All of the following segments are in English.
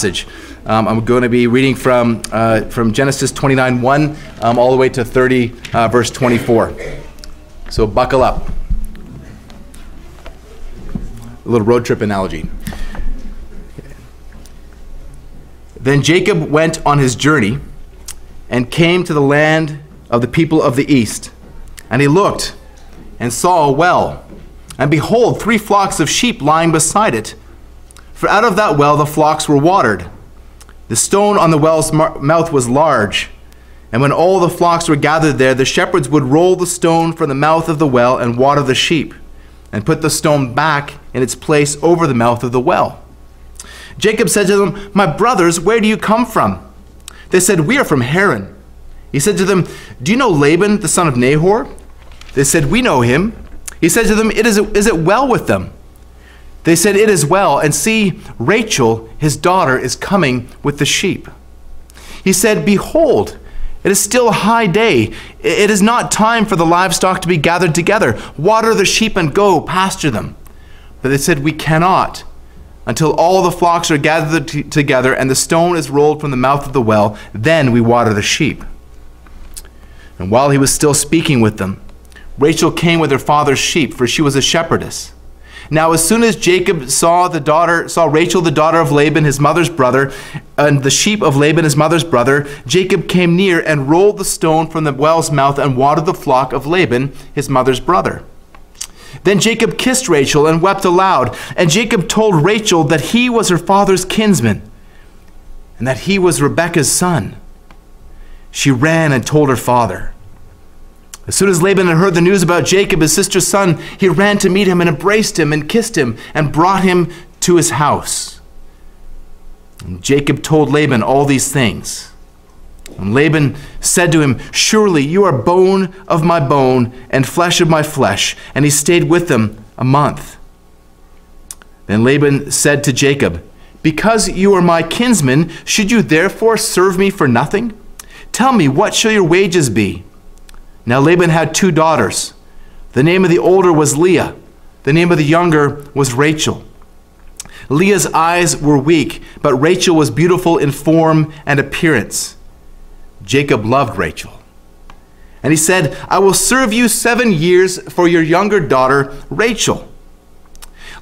passage. I'm going to be reading from Genesis 29:1 all the way to 30 verse 24. So buckle up. A little road trip analogy. Then Jacob went on his journey and came to the land of the people of the east. And he looked and saw a well, and behold, 3 flocks of sheep lying beside it. For out of that well the flocks were watered. The stone on the well's mouth was large, and when all the flocks were gathered there, the shepherds would roll the stone from the mouth of the well and water the sheep, and put the stone back in its place over the mouth of the well. Jacob said to them, "My brothers, where do you come from?" They said, "We are from Haran." He said to them, "Do you know Laban, the son of Nahor?" They said, "We know him." He said to them, Is it well with them?" They said, "It is well, and see, Rachel, his daughter, is coming with the sheep." He said, "Behold, it is still high day. It is not time for the livestock to be gathered together. Water the sheep and go pasture them." But they said, "We cannot, until all the flocks are gathered together and the stone is rolled from the mouth of the well. Then we water the sheep." And while he was still speaking with them, Rachel came with her father's sheep, for she was a shepherdess. Now as soon as Jacob saw Rachel, the daughter of Laban, his mother's brother, and the sheep of Laban, his mother's brother, Jacob came near and rolled the stone from the well's mouth and watered the flock of Laban, his mother's brother. Then Jacob kissed Rachel and wept aloud. And Jacob told Rachel that he was her father's kinsman and that he was Rebekah's son. She ran and told her father. As soon as Laban had heard the news about Jacob, his sister's son, he ran to meet him and embraced him and kissed him and brought him to his house. And Jacob told Laban all these things. And Laban said to him, "Surely you are bone of my bone and flesh of my flesh." And he stayed with them a month. Then Laban said to Jacob, "Because you are my kinsman, should you therefore serve me for nothing? Tell me, what shall your wages be?" Now Laban had 2 daughters. The name of the older was Leah. The name of the younger was Rachel. Leah's eyes were weak, but Rachel was beautiful in form and appearance. Jacob loved Rachel. And he said, "I will serve you 7 years for your younger daughter, Rachel."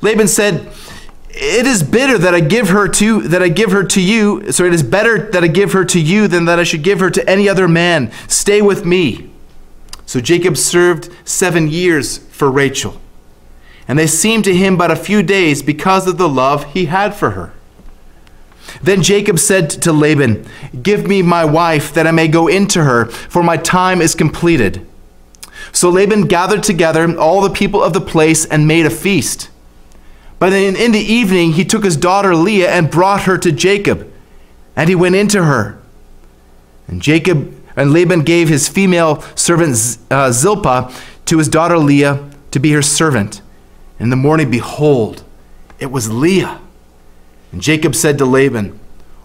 Laban said, "It is better that I give her to you than that I should give her to any other man. Stay with me." So Jacob served 7 years for Rachel, and they seemed to him but a few days because of the love he had for her. Then Jacob said to Laban, "Give me my wife that I may go into her, for my time is completed." So Laban gathered together all the people of the place and made a feast. But in the evening he took his daughter Leah and brought her to Jacob, and he went into her. And Laban gave his female servant Zilpah to his daughter Leah to be her servant. In the morning, behold, it was Leah. And Jacob said to Laban,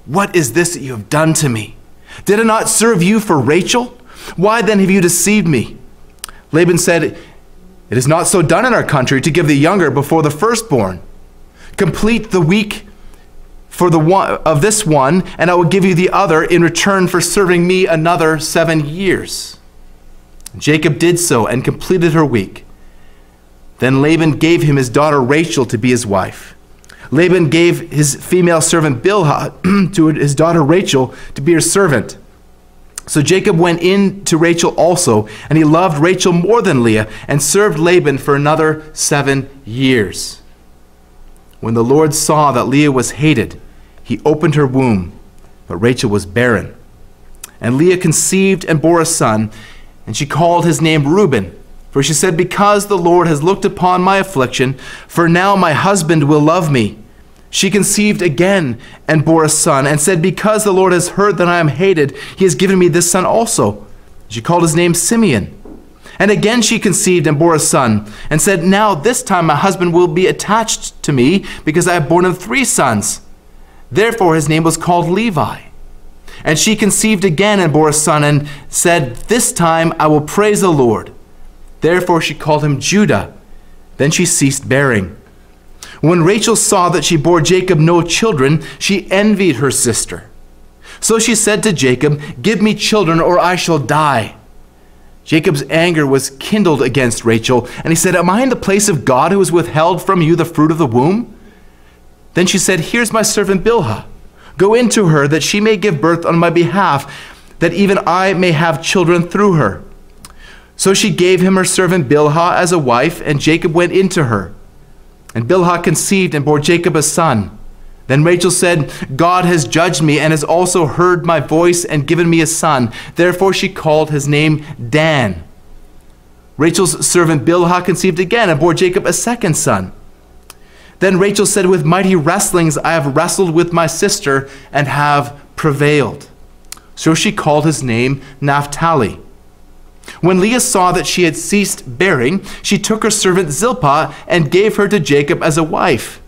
"What is this that you have done to me? Did I not serve you for Rachel? Why then have you deceived me?" Laban said, "It is not so done in our country to give the younger before the firstborn. Complete the week for the one of this one, and I will give you the other in return for serving me another 7 years." And Jacob did so and completed her week. Then Laban gave him his daughter Rachel to be his wife. Laban gave his female servant Bilhah to his daughter Rachel to be her servant. So Jacob went in to Rachel also, and he loved Rachel more than Leah, and served Laban for another 7 years. When the Lord saw that Leah was hated, he opened her womb, but Rachel was barren. And Leah conceived and bore a son, and she called his name Reuben, for she said, "Because the Lord has looked upon my affliction, for now my husband will love me." She conceived again and bore a son, and said, "Because the Lord has heard that I am hated, he has given me this son also." She called his name Simeon. And again she conceived and bore a son, and said, "Now this time my husband will be attached to me, because I have borne him 3 sons." Therefore his name was called Levi. And she conceived again and bore a son, and said, "This time I will praise the Lord." Therefore she called him Judah. Then she ceased bearing. When Rachel saw that she bore Jacob no children, she envied her sister. So she said to Jacob, "Give me children or I shall die." Jacob's anger was kindled against Rachel, and he said, "Am I in the place of God who has withheld from you the fruit of the womb?" Then she said, "Here's my servant Bilhah. Go into her that she may give birth on my behalf, that even I may have children through her." So she gave him her servant Bilhah as a wife, and Jacob went into her. And Bilhah conceived and bore Jacob a son. Then Rachel said, "God has judged me and has also heard my voice and given me a son." Therefore she called his name Dan. Rachel's servant Bilhah conceived again and bore Jacob a second son. Then Rachel said, "With mighty wrestlings I have wrestled with my sister and have prevailed." So she called his name Naphtali. When Leah saw that she had ceased bearing, she took her servant Zilpah and gave her to Jacob as a wife.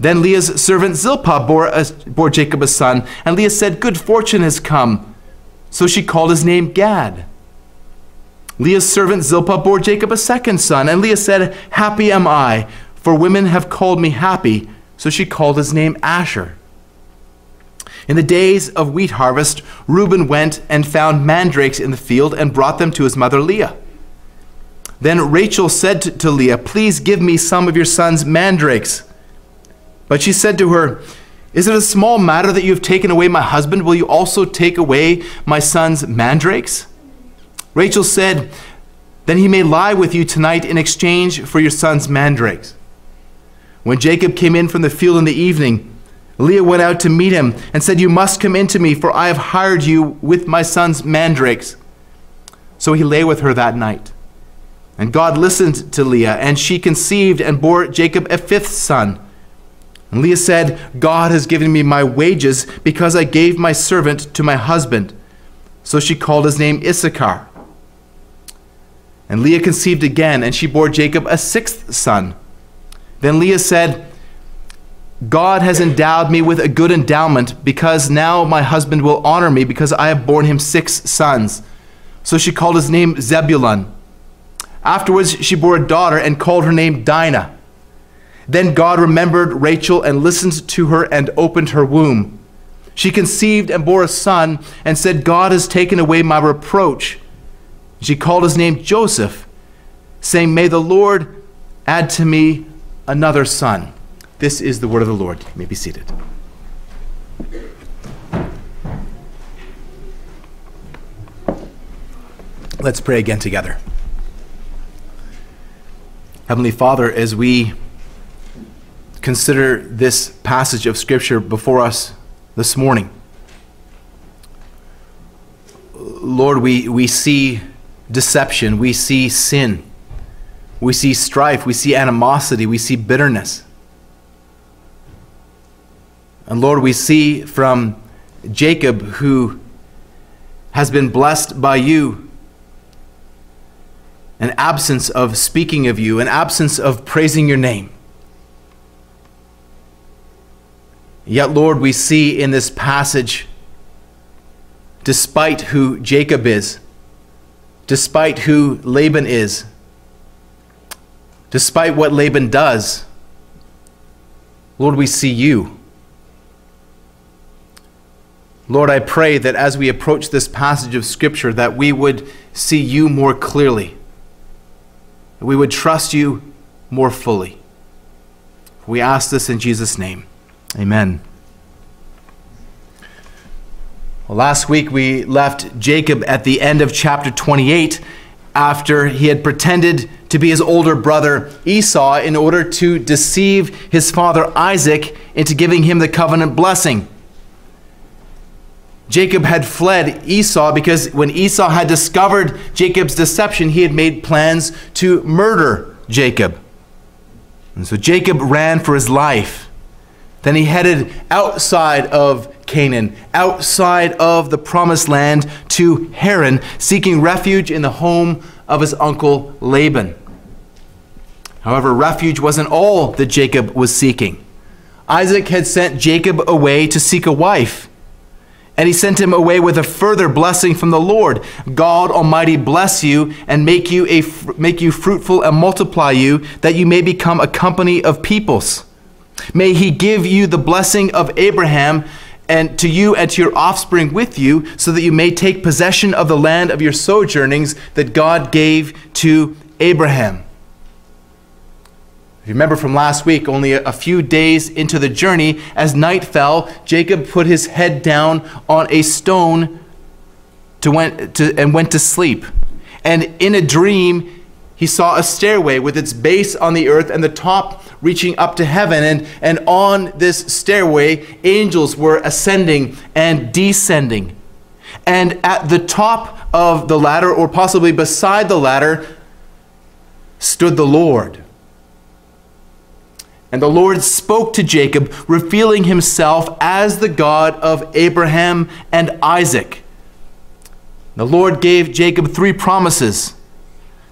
Then Leah's servant Zilpah bore Jacob a son, and Leah said, "Good fortune has come." So she called his name Gad. Leah's servant Zilpah bore Jacob a second son, and Leah said, "Happy am I, for women have called me happy." So she called his name Asher. In the days of wheat harvest, Reuben went and found mandrakes in the field and brought them to his mother Leah. Then Rachel said to Leah, "Please give me some of your son's mandrakes." But she said to her, "Is it a small matter that you have taken away my husband? Will you also take away my son's mandrakes?" Rachel said, "Then he may lie with you tonight in exchange for your son's mandrakes." When Jacob came in from the field in the evening, Leah went out to meet him and said, "You must come in to me, for I have hired you with my son's mandrakes." So he lay with her that night. And God listened to Leah, and she conceived and bore Jacob a fifth son. And Leah said, "God has given me my wages because I gave my servant to my husband." So she called his name Issachar. And Leah conceived again, and she bore Jacob a sixth son. Then Leah said, "God has endowed me with a good endowment, because now my husband will honor me because I have borne him six sons." So she called his name Zebulun. Afterwards she bore a daughter and called her name Dinah. Then God remembered Rachel and listened to her and opened her womb. She conceived and bore a son and said, "God has taken away my reproach." She called his name Joseph, saying, "May the Lord add to me another son." This is the word of the Lord. You may be seated. Let's pray again together. Heavenly Father, as we consider this passage of Scripture before us this morning, Lord, we see deception, we see sin, we see strife, we see animosity, we see bitterness. And Lord, we see from Jacob, who has been blessed by you, an absence of speaking of you, an absence of praising your name. Yet, Lord, we see in this passage, despite who Jacob is, despite who Laban is, despite what Laban does, Lord, we see you. Lord, I pray that as we approach this passage of Scripture, that we would see you more clearly, that we would trust you more fully. We ask this in Jesus' name. Amen. Well, last week we left Jacob at the end of chapter 28 after he had pretended to be his older brother Esau in order to deceive his father Isaac into giving him the covenant blessing. Jacob had fled Esau because when Esau had discovered Jacob's deception, he had made plans to murder Jacob. And so Jacob ran for his life. Then he headed outside of Canaan, outside of the promised land to Haran, seeking refuge in the home of his uncle Laban. However, refuge wasn't all that Jacob was seeking. Isaac had sent Jacob away to seek a wife. And he sent him away with a further blessing from the Lord. God Almighty bless you and make you fruitful and multiply you, that you may become a company of peoples. May he give you the blessing of Abraham and to you and to your offspring with you, so that you may take possession of the land of your sojournings that God gave to Abraham. If you remember from last week, only a few days into the journey, as night fell, Jacob put his head down on a stone and went to sleep. And in a dream, he saw a stairway with its base on the earth and the top reaching up to heaven. And on this stairway, angels were ascending and descending. And at the top of the ladder, or possibly beside the ladder, stood the Lord. And the Lord spoke to Jacob, revealing himself as the God of Abraham and Isaac. The Lord gave Jacob three promises.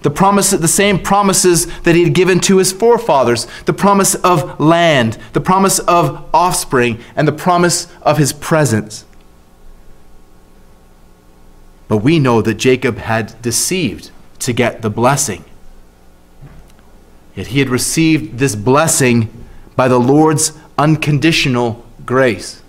The same promises that he had given to his forefathers. The promise of land, the promise of offspring, and the promise of his presence. But we know that Jacob had deceived to get the blessing. Yet he had received this blessing by the Lord's unconditional grace.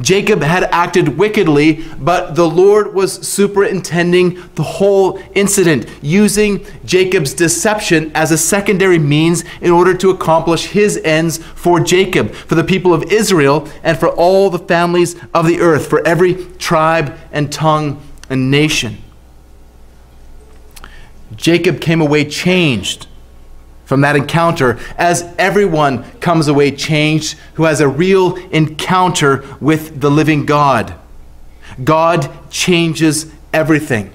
Jacob had acted wickedly, but the Lord was superintending the whole incident, using Jacob's deception as a secondary means in order to accomplish his ends for Jacob, for the people of Israel, and for all the families of the earth, for every tribe and tongue and nation. Jacob came away changed from that encounter, as everyone comes away changed who has a real encounter with the living God. God changes everything.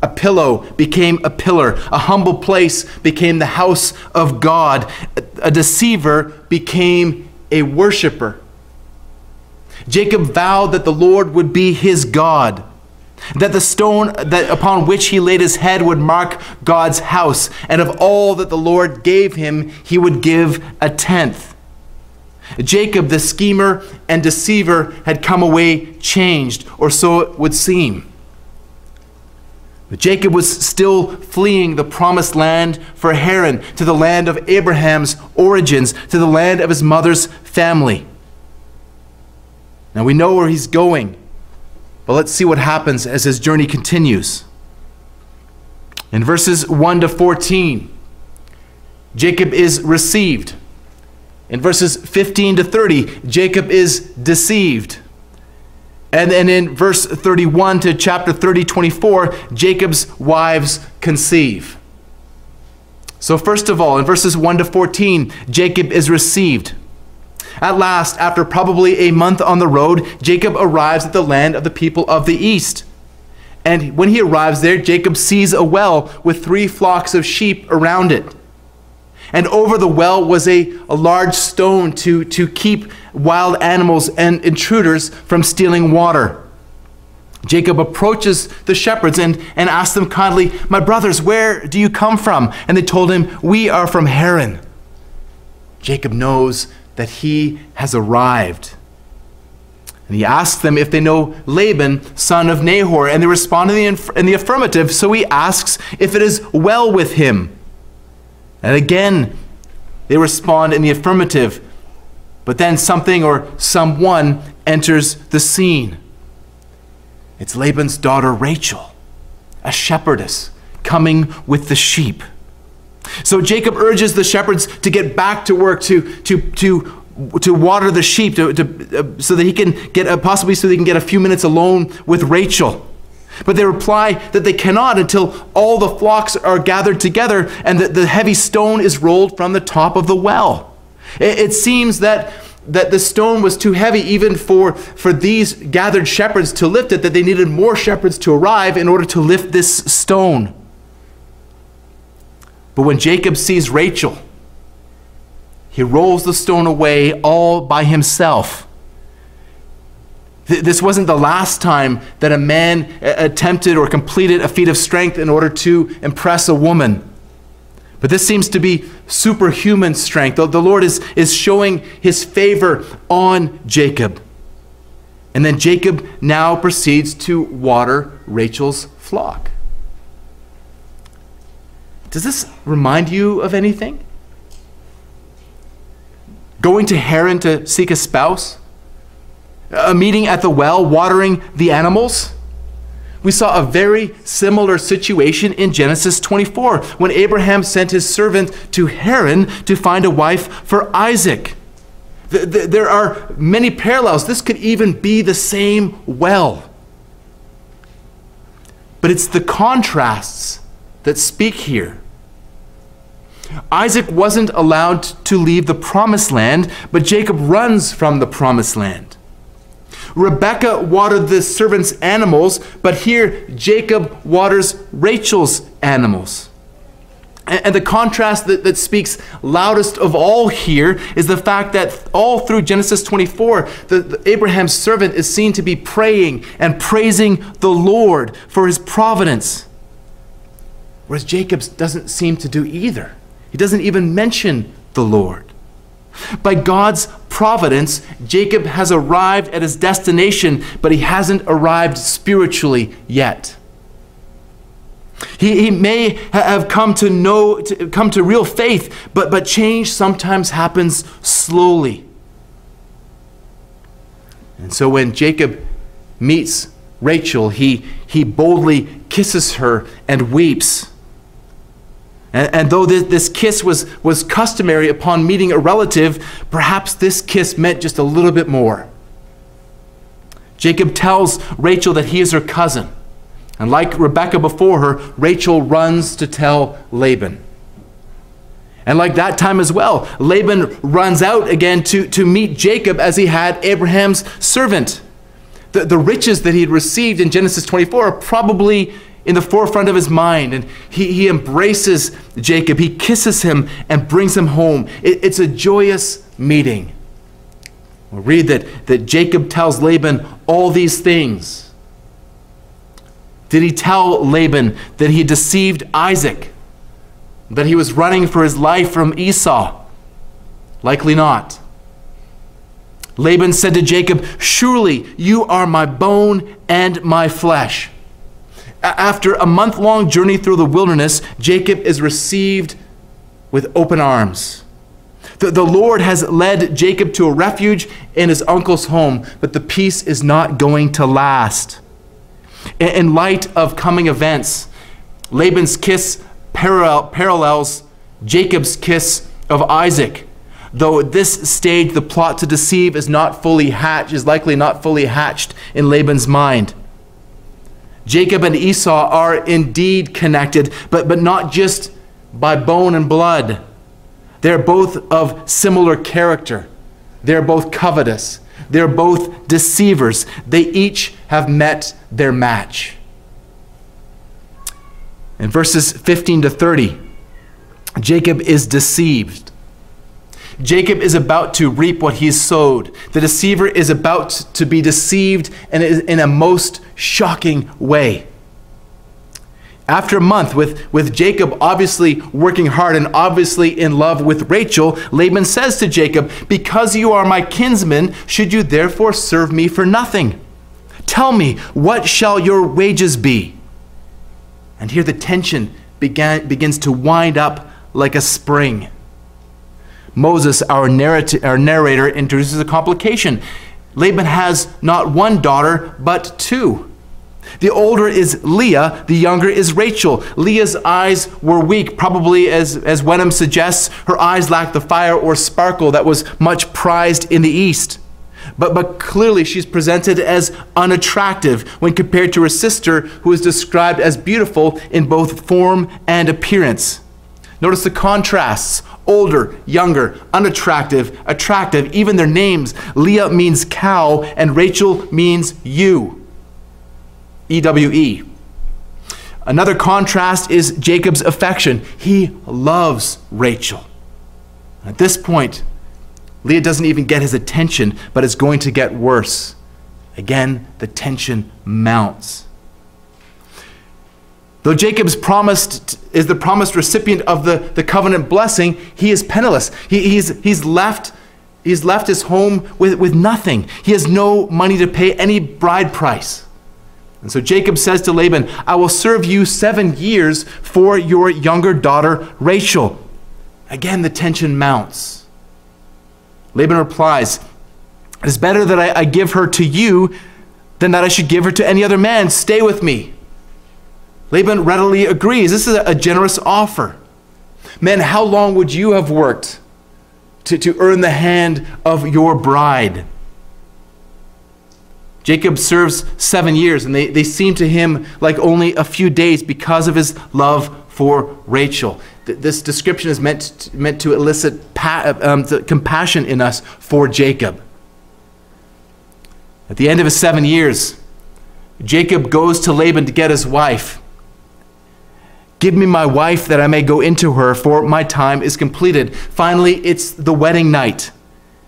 A pillow became a pillar. A humble place became the house of God. A deceiver became a worshiper. Jacob vowed that the Lord would be his God, that the stone that upon which he laid his head would mark God's house, and of all that the Lord gave him, he would give a tenth. Jacob, the schemer and deceiver, had come away changed, or so it would seem. But Jacob was still fleeing the promised land for Haran, to the land of Abraham's origins, to the land of his mother's family. Now we know where he's going. But let's see what happens as his journey continues. In verses 1 to 14, Jacob is received. In verses 15 to 30, Jacob is deceived. And then in verse 31 to chapter 30, 24, Jacob's wives conceive. So first of all, in verses 1 to 14, Jacob is received. At last, after probably a month on the road, Jacob arrives at the land of the people of the east. And when he arrives there, Jacob sees a well with three flocks of sheep around it. And over the well was a large stone to keep wild animals and intruders from stealing water. Jacob approaches the shepherds and asks them kindly, "My brothers, where do you come from?" And they told him, "We are from Haran." Jacob knows that he has arrived. And he asked them if they know Laban, son of Nahor, and they respond in the affirmative, so he asks if it is well with him. And again, they respond in the affirmative, but then something or someone enters the scene. It's Laban's daughter Rachel, a shepherdess, coming with the sheep. So Jacob urges the shepherds to get back to work, to water the sheep, so that he can get a few minutes alone with Rachel. But they reply that they cannot until all the flocks are gathered together and the heavy stone is rolled from the top of the well. It seems that the stone was too heavy even for these gathered shepherds to lift it, that they needed more shepherds to arrive in order to lift this stone. But when Jacob sees Rachel, he rolls the stone away all by himself. This wasn't the last time that a man attempted or completed a feat of strength in order to impress a woman. But this seems to be superhuman strength. The Lord is showing his favor on Jacob. And then Jacob now proceeds to water Rachel's flock. Does this remind you of anything? Going to Haran to seek a spouse? A meeting at the well, watering the animals? We saw a very similar situation in Genesis 24 when Abraham sent his servant to Haran to find a wife for Isaac. There are many parallels. This could even be the same well. But it's the contrasts that speak here. Isaac wasn't allowed to leave the promised land, but Jacob runs from the promised land. Rebekah watered the servant's animals, but here Jacob waters Rachel's animals. And the contrast that speaks loudest of all here is the fact that all through Genesis 24, Abraham's servant is seen to be praying and praising the Lord for his providence. Whereas Jacob doesn't seem to do either. He doesn't even mention the Lord. By God's providence, Jacob has arrived at his destination, but he hasn't arrived spiritually yet. He may have come to real faith, but change sometimes happens slowly. And so when Jacob meets Rachel, he boldly kisses her and weeps. And though this kiss was customary upon meeting a relative, perhaps this kiss meant just a little bit more. Jacob tells Rachel that he is her cousin. And like Rebekah before her, Rachel runs to tell Laban. And like that time as well, Laban runs out again to meet Jacob as he had Abraham's servant. The riches that he had received in Genesis 24 are probably in the forefront of his mind, and he embraces Jacob. He kisses him and brings him home. It's a joyous meeting. We'll read that Jacob tells Laban all these things. Did he tell Laban that he deceived Isaac? That he was running for his life from Esau? Likely not. Laban said to Jacob, "Surely you are my bone and my flesh." After a month-long journey through the wilderness, Jacob is received with open arms. The Lord has led Jacob to a refuge in his uncle's home, but the peace is not going to last. In light of coming events, Laban's kiss parallels Jacob's kiss of Isaac. Though at this stage, the plot to deceive is likely not fully hatched in Laban's mind. Jacob and Esau are indeed connected, but not just by bone and blood. They're both of similar character. They're both covetous. They're both deceivers. They each have met their match. In verses 15 to 30, Jacob is deceived. Jacob is about to reap what he's sowed. The deceiver is about to be deceived and in a most shocking way. After a month with Jacob obviously working hard and obviously in love with Rachel, Laban says to Jacob, "Because you are my kinsman, should you therefore serve me for nothing? Tell me, what shall your wages be?" And here the tension begins to wind up like a spring. Moses, our narrator, introduces a complication. Laban has not one daughter, but two. The older is Leah, the younger is Rachel. Leah's eyes were weak, probably as Wenham suggests, her eyes lacked the fire or sparkle that was much prized in the East. But clearly she's presented as unattractive when compared to her sister, who is described as beautiful in both form and appearance. Notice the contrasts. Older, younger, unattractive, attractive, even their names. Leah means cow and Rachel means ewe. E-W-E. Another contrast is Jacob's affection. He loves Rachel. At this point, Leah doesn't even get his attention, but it's going to get worse. Again, the tension mounts. Though Jacob is the promised recipient of the covenant blessing, he is penniless. He's left He's left his home with nothing. He has no money to pay any bride price. And so Jacob says to Laban, I will serve you 7 years for your younger daughter, Rachel. Again, the tension mounts. Laban replies, it is better that I give her to you than that I should give her to any other man. Stay with me. Laban readily agrees. This is a generous offer. Men, how long would you have worked to earn the hand of your bride? Jacob serves 7 years, and they seem to him like only a few days because of his love for Rachel. This description is meant to elicit compassion in us for Jacob. At the end of his 7 years, Jacob goes to Laban to get his wife. Give me my wife that I may go into her, for my time is completed. Finally, it's the wedding night.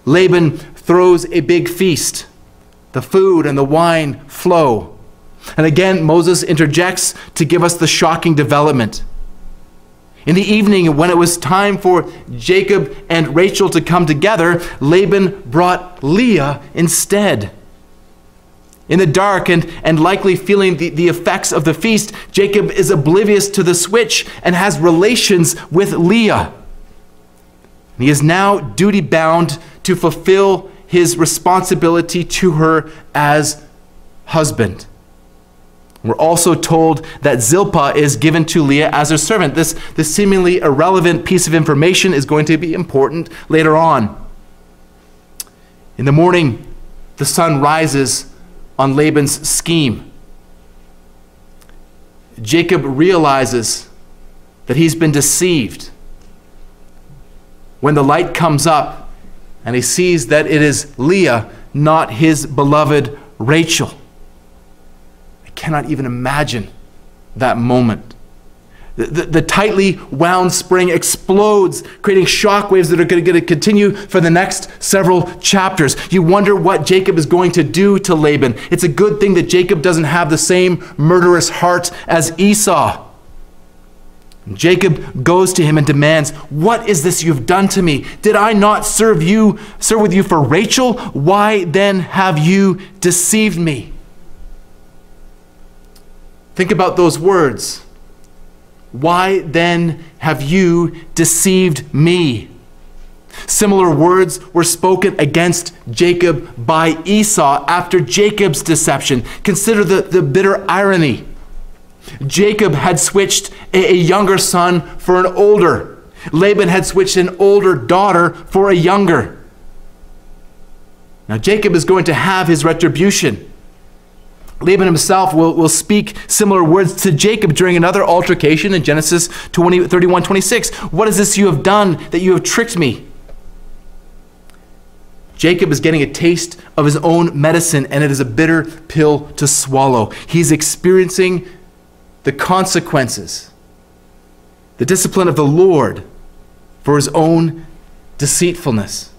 Laban throws a big feast. The food and the wine flow. And again, Moses interjects to give us the shocking development. In the evening, when it was time for Jacob and Rachel to come together, Laban brought Leah instead. In the dark and likely feeling the effects of the feast, Jacob is oblivious to the switch and has relations with Leah. And he is now duty-bound to fulfill his responsibility to her as husband. We're also told that Zilpah is given to Leah as her servant. This seemingly irrelevant piece of information is going to be important later on. In the morning, the sun rises on Laban's scheme. Jacob realizes that he's been deceived. When the light comes up and he sees that it is Leah, not his beloved Rachel. I cannot even imagine that moment. The tightly wound spring explodes, creating shockwaves that are going to continue for the next several chapters. You wonder what Jacob is going to do to Laban. It's a good thing that Jacob doesn't have the same murderous heart as Esau. And Jacob goes to him and demands, "What is this you've done to me? Did I not serve with you for Rachel? Why then have you deceived me?" Think about those words. Why then have you deceived me? Similar words were spoken against Jacob by Esau after Jacob's deception. Consider the bitter irony. Jacob had switched a younger son for an older. Laban had switched an older daughter for a younger. Now Jacob is going to have his retribution. Laban himself will speak similar words to Jacob during another altercation in Genesis 31:26. What is this you have done that you have tricked me? Jacob is getting a taste of his own medicine, and it is a bitter pill to swallow. He's experiencing the consequences, the discipline of the Lord for his own deceitfulness.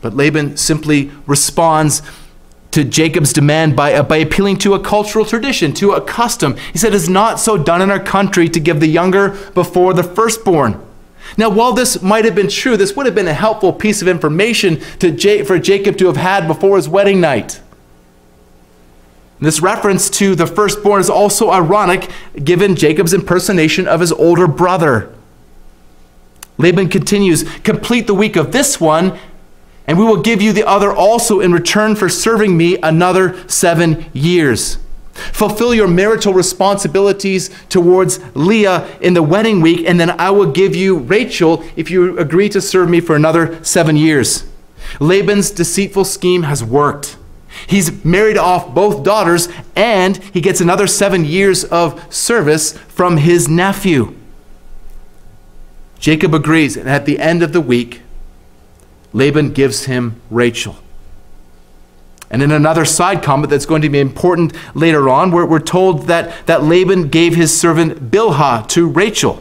But Laban simply responds to Jacob's demand by appealing to a cultural tradition, to a custom. He said, it's not so done in our country to give the younger before the firstborn. Now, while this might have been true, this would have been a helpful piece of information for Jacob to have had before his wedding night. And this reference to the firstborn is also ironic, given Jacob's impersonation of his older brother. Laban continues, complete the week of this one, and we will give you the other also in return for serving me another 7 years. Fulfill your marital responsibilities towards Leah in the wedding week, and then I will give you Rachel if you agree to serve me for another 7 years. Laban's deceitful scheme has worked. He's married off both daughters, and he gets another 7 years of service from his nephew. Jacob agrees, and at the end of the week, Laban gives him Rachel. And in another side comment that's going to be important later on, we're told that Laban gave his servant Bilhah to Rachel.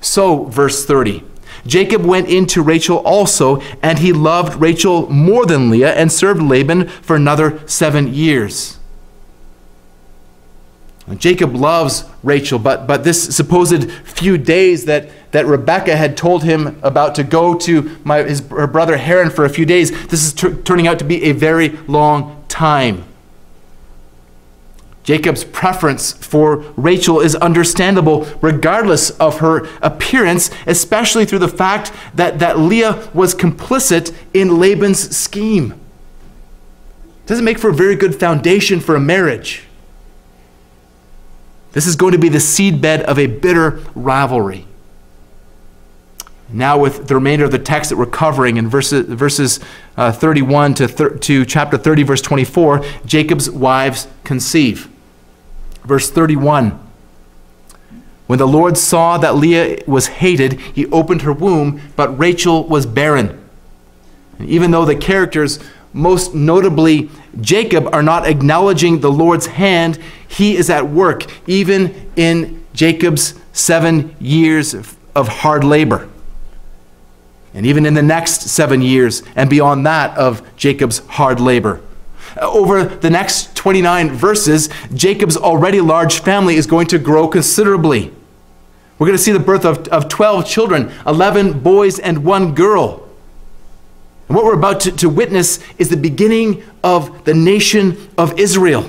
So, verse 30, Jacob went in to Rachel also, and he loved Rachel more than Leah and served Laban for another 7 years. Jacob loves Rachel, but this supposed few days that Rebekah had told him about to go to her brother Haran for a few days, this is turning out to be a very long time. Jacob's preference for Rachel is understandable regardless of her appearance, especially through the fact that Leah was complicit in Laban's scheme. It doesn't make for a very good foundation for a marriage. This is going to be the seedbed of a bitter rivalry. Now with the remainder of the text that we're covering in verses 31 to chapter 30, verse 24, Jacob's wives conceive. Verse 31, when the Lord saw that Leah was hated, he opened her womb, but Rachel was barren. And even though the characters, most notably Jacob, are not acknowledging the Lord's hand, he is at work, even in Jacob's 7 years of hard labor. And even in the next 7 years and beyond that of Jacob's hard labor. Over the next 29 verses, Jacob's already large family is going to grow considerably. We're going to see the birth of 12 children, 11 boys and 1 girl. And what we're about to witness is the beginning of the nation of Israel.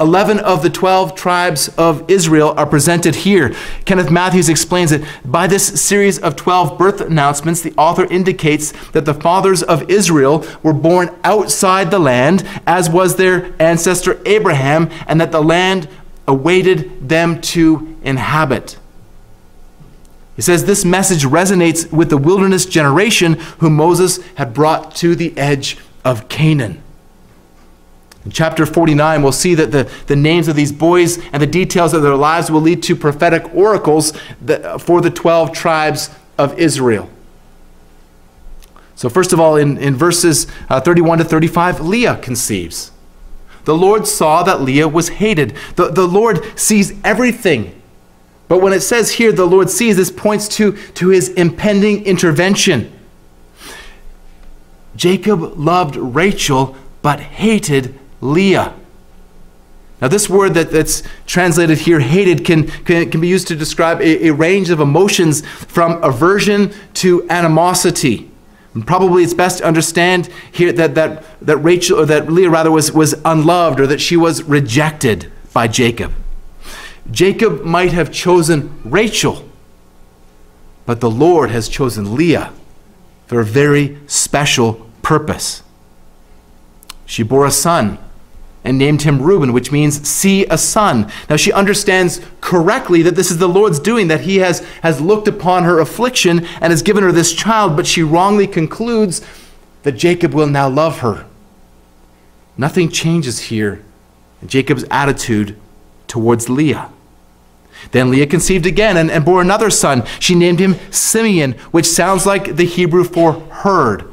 11 of the 12 tribes of Israel are presented here. Kenneth Matthews explains that by this series of 12 birth announcements, the author indicates that the fathers of Israel were born outside the land, as was their ancestor Abraham, and that the land awaited them to inhabit. He says this message resonates with the wilderness generation whom Moses had brought to the edge of Canaan. In chapter 49, we'll see that the names of these boys and the details of their lives will lead to prophetic oracles for the 12 tribes of Israel. So first of all, in verses 31 to 35, Leah conceives. The Lord saw that Leah was hated. The Lord sees everything. But when it says here, the Lord sees, this points to his impending intervention. Jacob loved Rachel, but hated Leah. Now this word that's translated here, hated, can be used to describe a range of emotions from aversion to animosity. And probably it's best to understand here that Rachel, or that Leah rather, was unloved, or that she was rejected by Jacob. Jacob might have chosen Rachel, but the Lord has chosen Leah for a very special purpose. She bore a son and named him Reuben, which means see a son. Now she understands correctly that this is the Lord's doing, that he has looked upon her affliction and has given her this child, but she wrongly concludes that Jacob will now love her. Nothing changes here in Jacob's attitude towards Leah. Then Leah conceived again and bore another son. She named him Simeon, which sounds like the Hebrew for heard.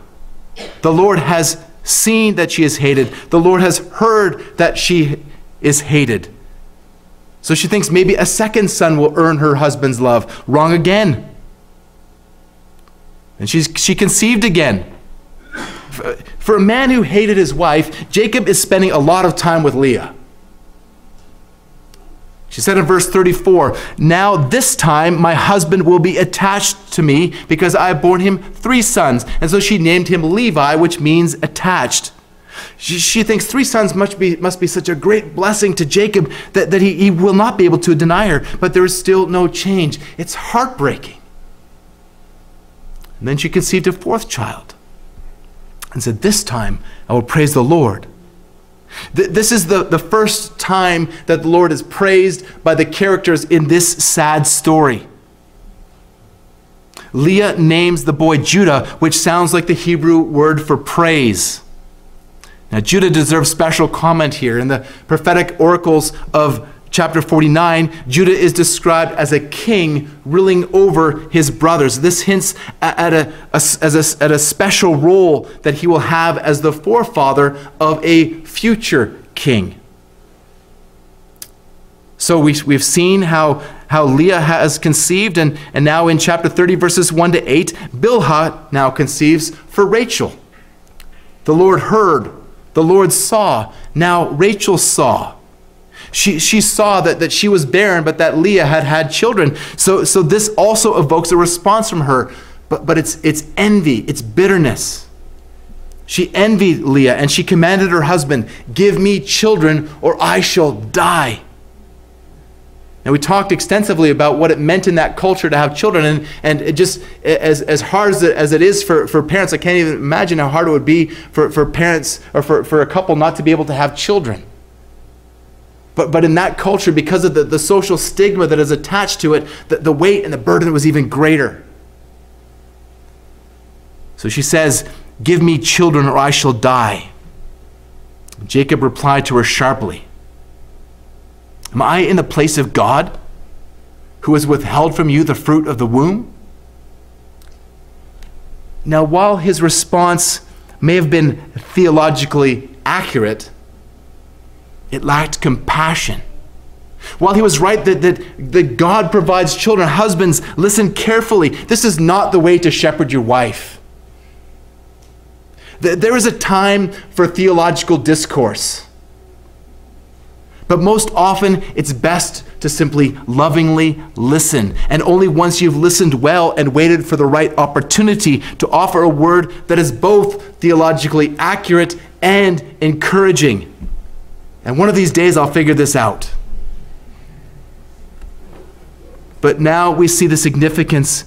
The Lord has seen that she is hated. The Lord has heard that she is hated. So she thinks maybe a second son will earn her husband's love. Wrong again. And she conceived again. For a man who hated his wife, Jacob is spending a lot of time with Leah. She said in verse 34, now this time my husband will be attached to me because I have borne him 3 sons. And so she named him Levi, which means attached. She thinks 3 sons must be such a great blessing to Jacob that he will not be able to deny her. But there is still no change. It's heartbreaking. And then she conceived a 4th child and said, this time I will praise the Lord. This is the first time that the Lord is praised by the characters in this sad story. Leah names the boy Judah, which sounds like the Hebrew word for praise. Now, Judah deserves special comment here. In the prophetic oracles of chapter 49, Judah is described as a king ruling over his brothers. This hints at a special role that he will have as the forefather of a future king. So we've seen how Leah has conceived, and now in chapter 30, verses 1 to 8, Bilhah now conceives for Rachel. The Lord heard, the Lord saw, now Rachel saw. She saw that she was barren, but that Leah had had children. So this also evokes a response from her, but it's envy, it's bitterness. She envied Leah, and she commanded her husband, "Give me children, or I shall die." And we talked extensively about what it meant in that culture to have children, and it just as hard as it is for parents, I can't even imagine how hard it would be for parents or for a couple not to be able to have children. But in that culture, because of the social stigma that is attached to it, the weight and the burden was even greater. So she says, "Give me children or I shall die." Jacob replied to her sharply, "Am I in the place of God, who has withheld from you the fruit of the womb?" Now, while his response may have been theologically accurate, it lacked compassion. While he was right that God provides children, husbands, listen carefully. This is not the way to shepherd your wife. There is a time for theological discourse. But most often, it's best to simply lovingly listen. And only once you've listened well and waited for the right opportunity to offer a word that is both theologically accurate and encouraging. And one of these days, I'll figure this out. But now we see the significance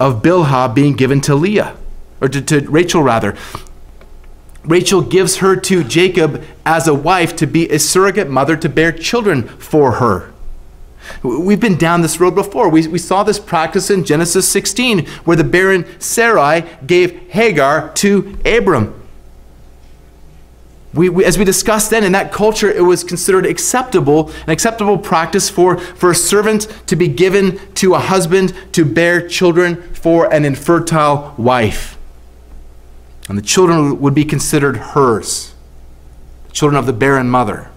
of Bilhah being given to Leah, or to Rachel, rather. Rachel gives her to Jacob as a wife to be a surrogate mother to bear children for her. We've been down this road before. We saw this practice in Genesis 16, where the barren Sarai gave Hagar to Abram. We, as we discussed then, in that culture, it was considered an acceptable practice for a servant to be given to a husband to bear children for an infertile wife. And the children would be considered hers, the children of the barren mother.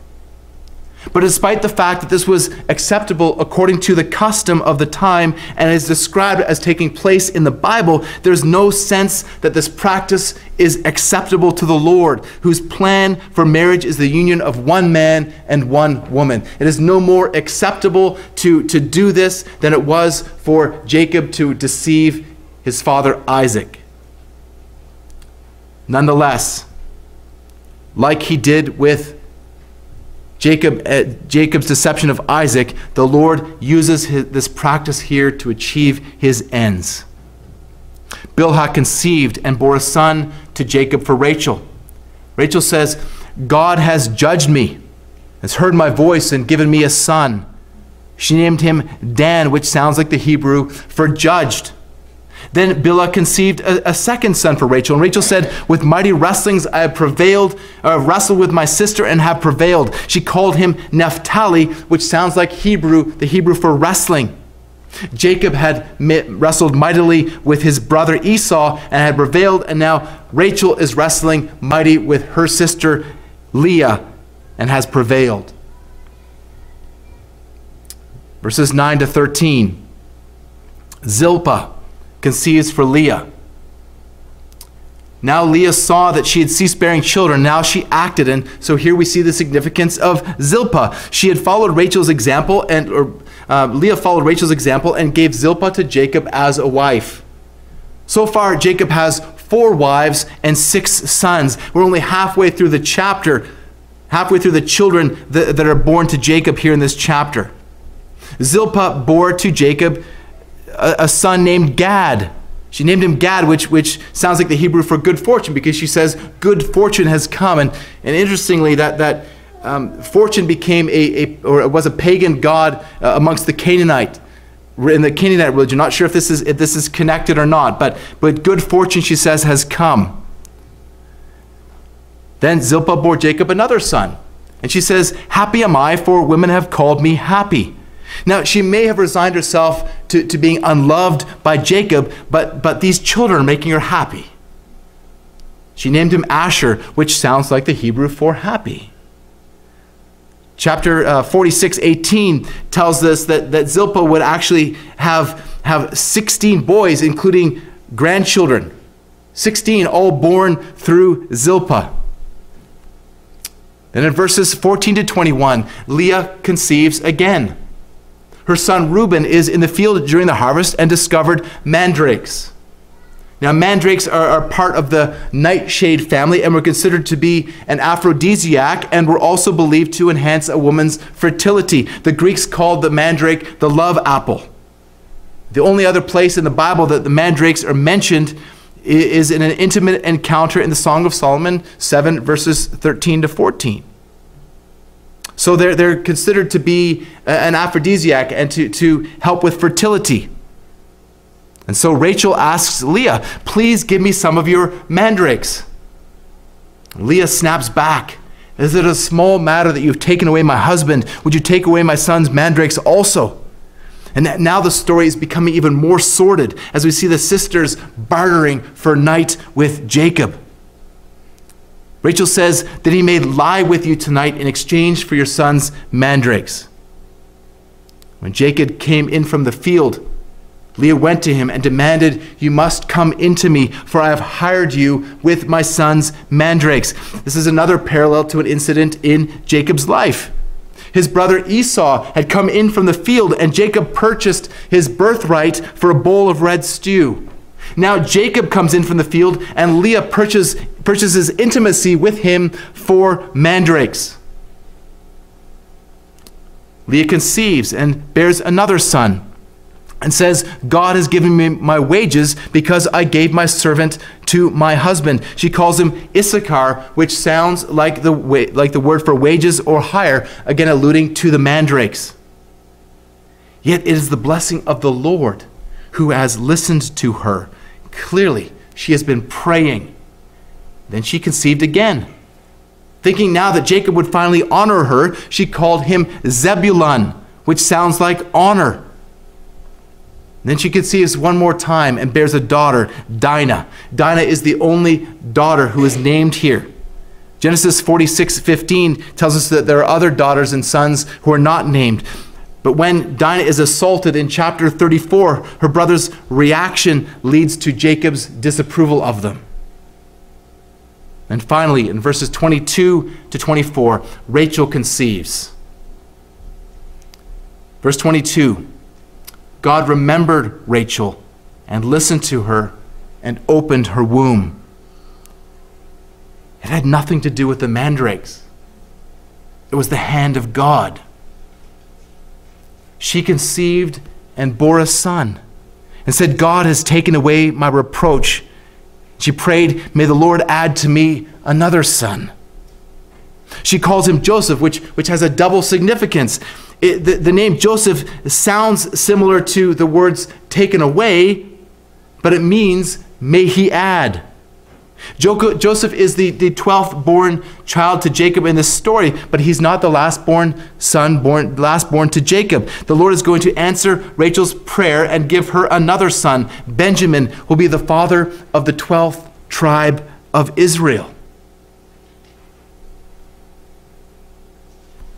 But despite the fact that this was acceptable according to the custom of the time and is described as taking place in the Bible, there's no sense that this practice is acceptable to the Lord, whose plan for marriage is the union of one man and one woman. It is no more acceptable to do this than it was for Jacob to deceive his father Isaac. Nonetheless, like he did with Jacob's deception of Isaac, the Lord uses this practice here to achieve his ends. Bilhah conceived and bore a son to Jacob for Rachel. Rachel says, "God has judged me, has heard my voice and given me a son." She named him Dan, which sounds like the Hebrew for judged. Then Bilhah conceived a second son for Rachel. And Rachel said, "With mighty wrestlings I have wrestled with my sister and have prevailed." She called him Naphtali, which sounds like the Hebrew for wrestling. Jacob had wrestled mightily with his brother Esau and had prevailed. And now Rachel is wrestling mighty with her sister Leah and has prevailed. Verses 9 to 13. Zilpah conceives for Leah. Now Leah saw that she had ceased bearing children. Now she acted, and so here we see the significance of Zilpah. She had followed Rachel's example, Leah followed Rachel's example and gave Zilpah to Jacob as a wife. So far, Jacob has 4 wives and 6 sons. We're only halfway through the chapter, halfway through the children that are born to Jacob here in this chapter. Zilpah bore to Jacob a son named Gad. She named him Gad, which sounds like the Hebrew for good fortune, because she says good fortune has come. And interestingly, that fortune became was a pagan god amongst the Canaanite, in the Canaanite religion. Not sure if this is connected or not, but good fortune, she says, has come. Then Zilpah bore Jacob another son, and she says, "Happy am I, for women have called me happy." Now, she may have resigned herself to being unloved by Jacob, but these children are making her happy. She named him Asher, which sounds like the Hebrew for happy. Chapter 46:18 tells us that Zilpah would actually have 16 boys, including grandchildren. 16 all born through Zilpah. Then in verses 14 to 21, Leah conceives again. Her son Reuben is in the field during the harvest and discovered mandrakes. Now, mandrakes are part of the nightshade family and were considered to be an aphrodisiac and were also believed to enhance a woman's fertility. The Greeks called the mandrake the love apple. The only other place in the Bible that the mandrakes are mentioned is in an intimate encounter in the Song of Solomon 7, verses 13 to 14. So they're considered to be an aphrodisiac and to help with fertility. And so Rachel asks Leah, please give me some of your mandrakes. Leah snaps back. Is it a small matter that you've taken away my husband? Would you take away my son's mandrakes also? And now the story is becoming even more sordid as we see the sisters bartering for night with Jacob. Rachel says that he may lie with you tonight in exchange for your son's mandrakes. When Jacob came in from the field, Leah went to him and demanded, you must come into me, for I have hired you with my son's mandrakes. This is another parallel to an incident in Jacob's life. His brother Esau had come in from the field, and Jacob purchased his birthright for a bowl of red stew. Now Jacob comes in from the field, and Leah purchases intimacy with him for mandrakes. Leah conceives and bears another son, and says, God has given me my wages because I gave my servant to my husband. She calls him Issachar, which sounds like the word for wages or hire, again alluding to the mandrakes. Yet it is the blessing of the Lord who has listened to her. Clearly, she has been praying. Then she conceived again. Thinking now that Jacob would finally honor her, she called him Zebulun, which sounds like honor. Then she conceives one more time and bears a daughter, Dinah. Dinah is the only daughter who is named here. Genesis 46:15 tells us that there are other daughters and sons who are not named. But when Dinah is assaulted in chapter 34, her brother's reaction leads to Jacob's disapproval of them. And finally, in verses 22 to 24, Rachel conceives. Verse 22. God remembered Rachel and listened to her and opened her womb. It had nothing to do with the mandrakes. It was the hand of God. She conceived and bore a son and said, God has taken away my reproach. She prayed, may the Lord add to me another son. She calls him Joseph, which has a double significance. The name Joseph sounds similar to the words taken away, but it means may he add. Joseph is the 12th born child to Jacob in this story, but he's not the last born to Jacob. The Lord is going to answer Rachel's prayer and give her another son. Benjamin will be the father of the 12th tribe of Israel.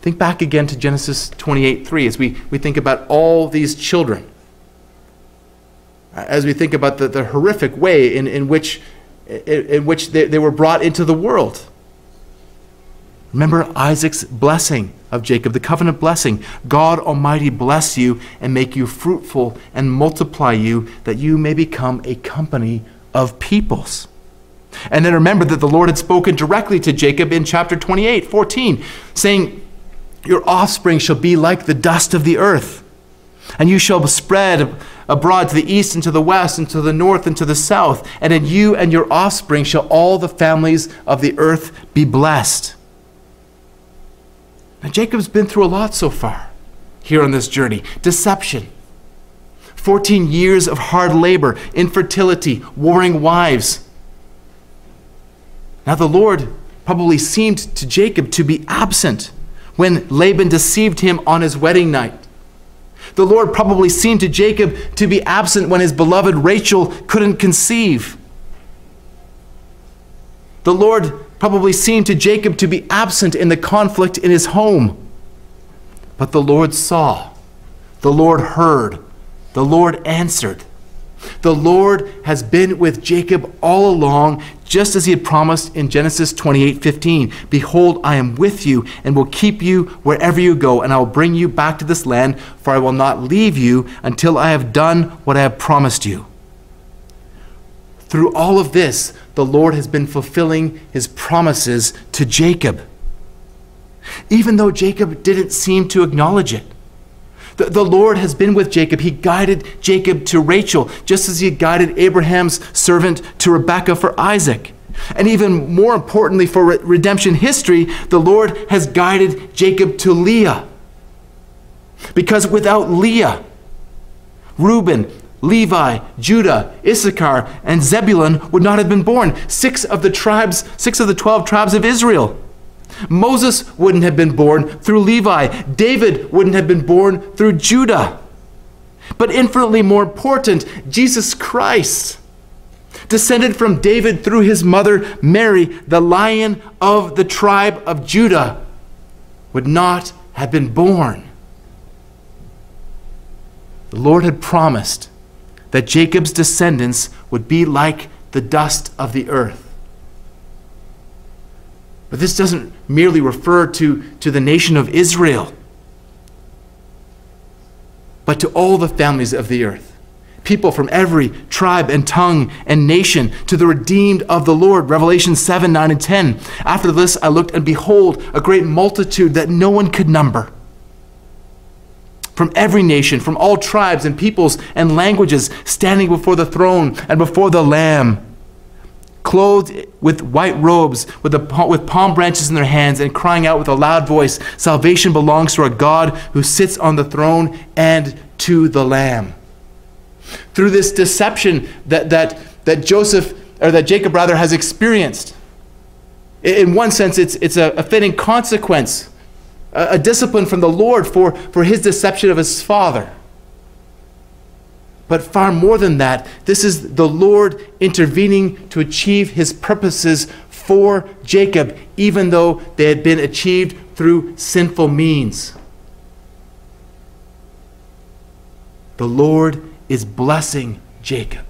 Think back again to Genesis 28:3 as we think about all these children. As we think about the horrific way in which they were brought into the world. Remember Isaac's blessing of Jacob, the covenant blessing. God Almighty bless you and make you fruitful and multiply you that you may become a company of peoples. And then remember that the Lord had spoken directly to Jacob in chapter 28:14, saying, your offspring shall be like the dust of the earth, and you shall spread abroad to the east and to the west and to the north and to the south, and in you and your offspring shall all the families of the earth be blessed. Now Jacob's been through a lot so far here on this journey. Deception, 14 years of hard labor, infertility, warring wives. Now the Lord probably seemed to Jacob to be absent when Laban deceived him on his wedding night. The Lord probably seemed to Jacob to be absent when his beloved Rachel couldn't conceive. The Lord probably seemed to Jacob to be absent in the conflict in his home. But the Lord saw, the Lord heard, the Lord answered. The Lord has been with Jacob all along, just as he had promised in Genesis 28:15. Behold, I am with you and will keep you wherever you go, and I will bring you back to this land, for I will not leave you until I have done what I have promised you. Through all of this, the Lord has been fulfilling his promises to Jacob, even though Jacob didn't seem to acknowledge it. The Lord has been with Jacob. He guided Jacob to Rachel, just as he guided Abraham's servant to Rebekah for Isaac. And even more importantly for redemption history, the Lord has guided Jacob to Leah. Because without Leah, Reuben, Levi, Judah, Issachar, and Zebulun would not have been born. Six of the 12 tribes of Israel. Moses wouldn't have been born through Levi. David wouldn't have been born through Judah. But infinitely more important, Jesus Christ, descended from David through his mother Mary, the Lion of the tribe of Judah, would not have been born. The Lord had promised that Jacob's descendants would be like the dust of the earth. But this doesn't merely refer to the nation of Israel, but to all the families of the earth. People from every tribe and tongue and nation, to the redeemed of the Lord. Revelation 7, 9, and 10. After this I looked, and behold, a great multitude that no one could number, from every nation, from all tribes and peoples and languages, standing before the throne and before the Lamb, clothed with white robes, with palm branches in their hands, and crying out with a loud voice, salvation belongs to our God who sits on the throne and to the Lamb. Through this deception that Jacob has experienced, in one sense it's a fitting consequence, a discipline from the Lord for his deception of his father. But far more than that, this is the Lord intervening to achieve his purposes for Jacob, even though they had been achieved through sinful means. The Lord is blessing Jacob.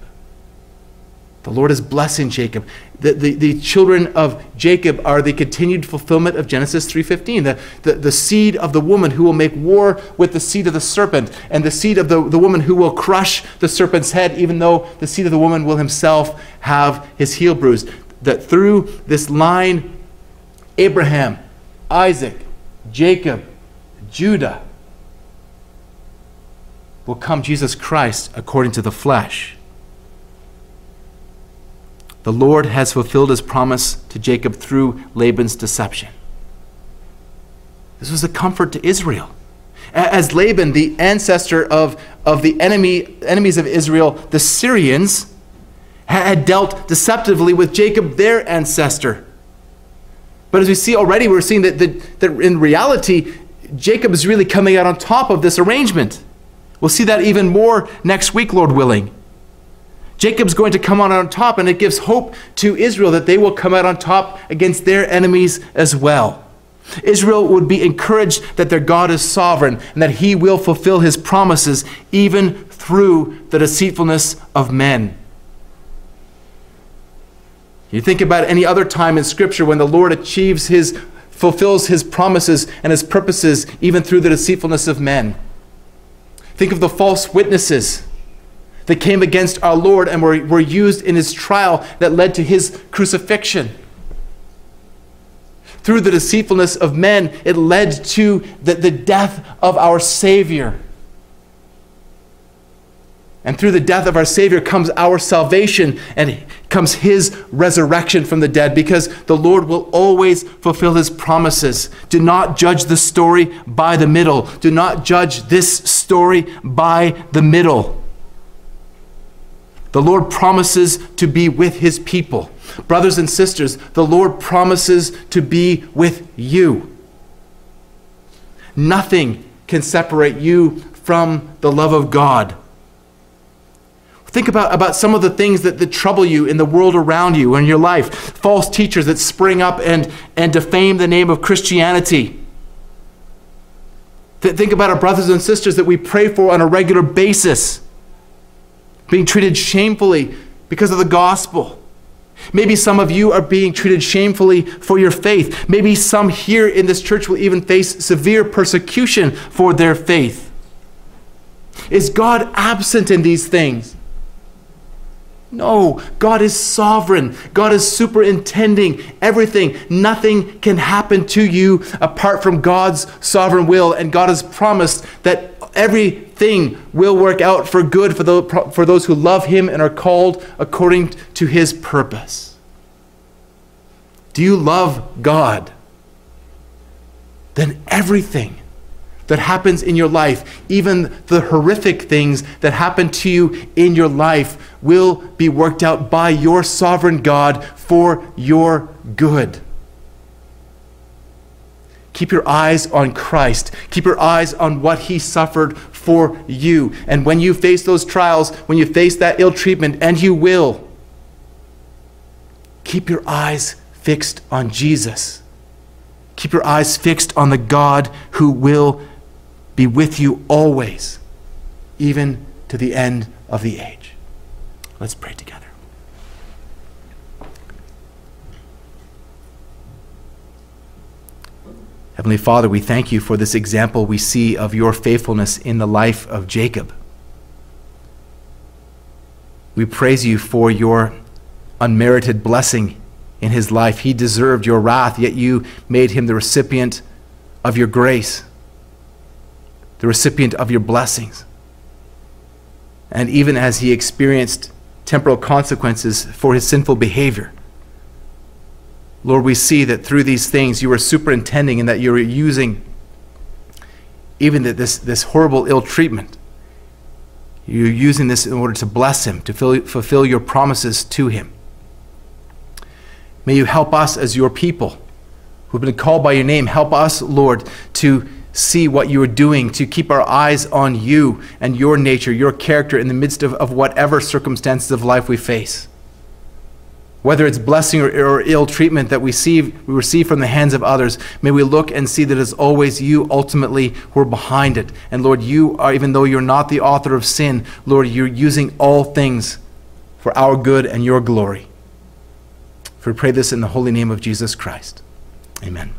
The Lord is blessing Jacob. The children of Jacob are the continued fulfillment of Genesis 3:15, the seed of the woman who will make war with the seed of the serpent, and the seed of the woman who will crush the serpent's head, even though the seed of the woman will himself have his heel bruised. That through this line, Abraham, Isaac, Jacob, Judah, will come Jesus Christ according to the flesh. The Lord has fulfilled his promise to Jacob through Laban's deception. This was a comfort to Israel. As Laban, the ancestor of the enemies of Israel, the Syrians, had dealt deceptively with Jacob, their ancestor. But as we see already, we're seeing that in reality, Jacob is really coming out on top of this arrangement. We'll see that even more next week, Lord willing. Jacob's going to come out on top, and it gives hope to Israel that they will come out on top against their enemies as well. Israel would be encouraged that their God is sovereign and that he will fulfill his promises even through the deceitfulness of men. You think about any other time in Scripture when the Lord fulfills his promises and his purposes even through the deceitfulness of men. Think of the false witnesses that came against our Lord and were used in his trial that led to his crucifixion. Through the deceitfulness of men, it led to the death of our Savior. And through the death of our Savior comes our salvation and comes his resurrection from the dead, because the Lord will always fulfill his promises. Do not judge the story by the middle. Do not judge this story by the middle. The Lord promises to be with his people. Brothers and sisters, the Lord promises to be with you. Nothing can separate you from the love of God. Think about some of the things that trouble you in the world around you, in your life. False teachers that spring up and defame the name of Christianity. Think about our brothers and sisters that we pray for on a regular basis, being treated shamefully because of the gospel. Maybe some of you are being treated shamefully for your faith. Maybe some here in this church will even face severe persecution for their faith. Is God absent in these things? No, God is sovereign. God is superintending everything. Nothing can happen to you apart from God's sovereign will. And God has promised that everything will work out for good for those who love him and are called according to his purpose. Do you love God? Then everything that happens in your life, even the horrific things that happen to you in your life, will be worked out by your sovereign God for your good. Keep your eyes on Christ. Keep your eyes on what he suffered for you. And when you face those trials, when you face that ill treatment, and you will, keep your eyes fixed on Jesus. Keep your eyes fixed on the God who will be with you always, even to the end of the age. Let's pray together. Heavenly Father, we thank you for this example we see of your faithfulness in the life of Jacob. We praise you for your unmerited blessing in his life. He deserved your wrath, yet you made him the recipient of your grace, the recipient of your blessings. And even as he experienced temporal consequences for his sinful behavior, Lord, we see that through these things you are superintending and that you are using even this horrible ill treatment. You're using this in order to bless him, to fulfill your promises to him. May you help us as your people who have been called by your name. Help us, Lord, to see what you are doing, to keep our eyes on you and your nature, your character in the midst of whatever circumstances of life we face. Whether it's blessing or ill treatment that we receive from the hands of others, may we look and see that it's always you ultimately who are behind it. And Lord, you are, even though you're not the author of sin, Lord, you're using all things for our good and your glory. For we pray this in the holy name of Jesus Christ. Amen.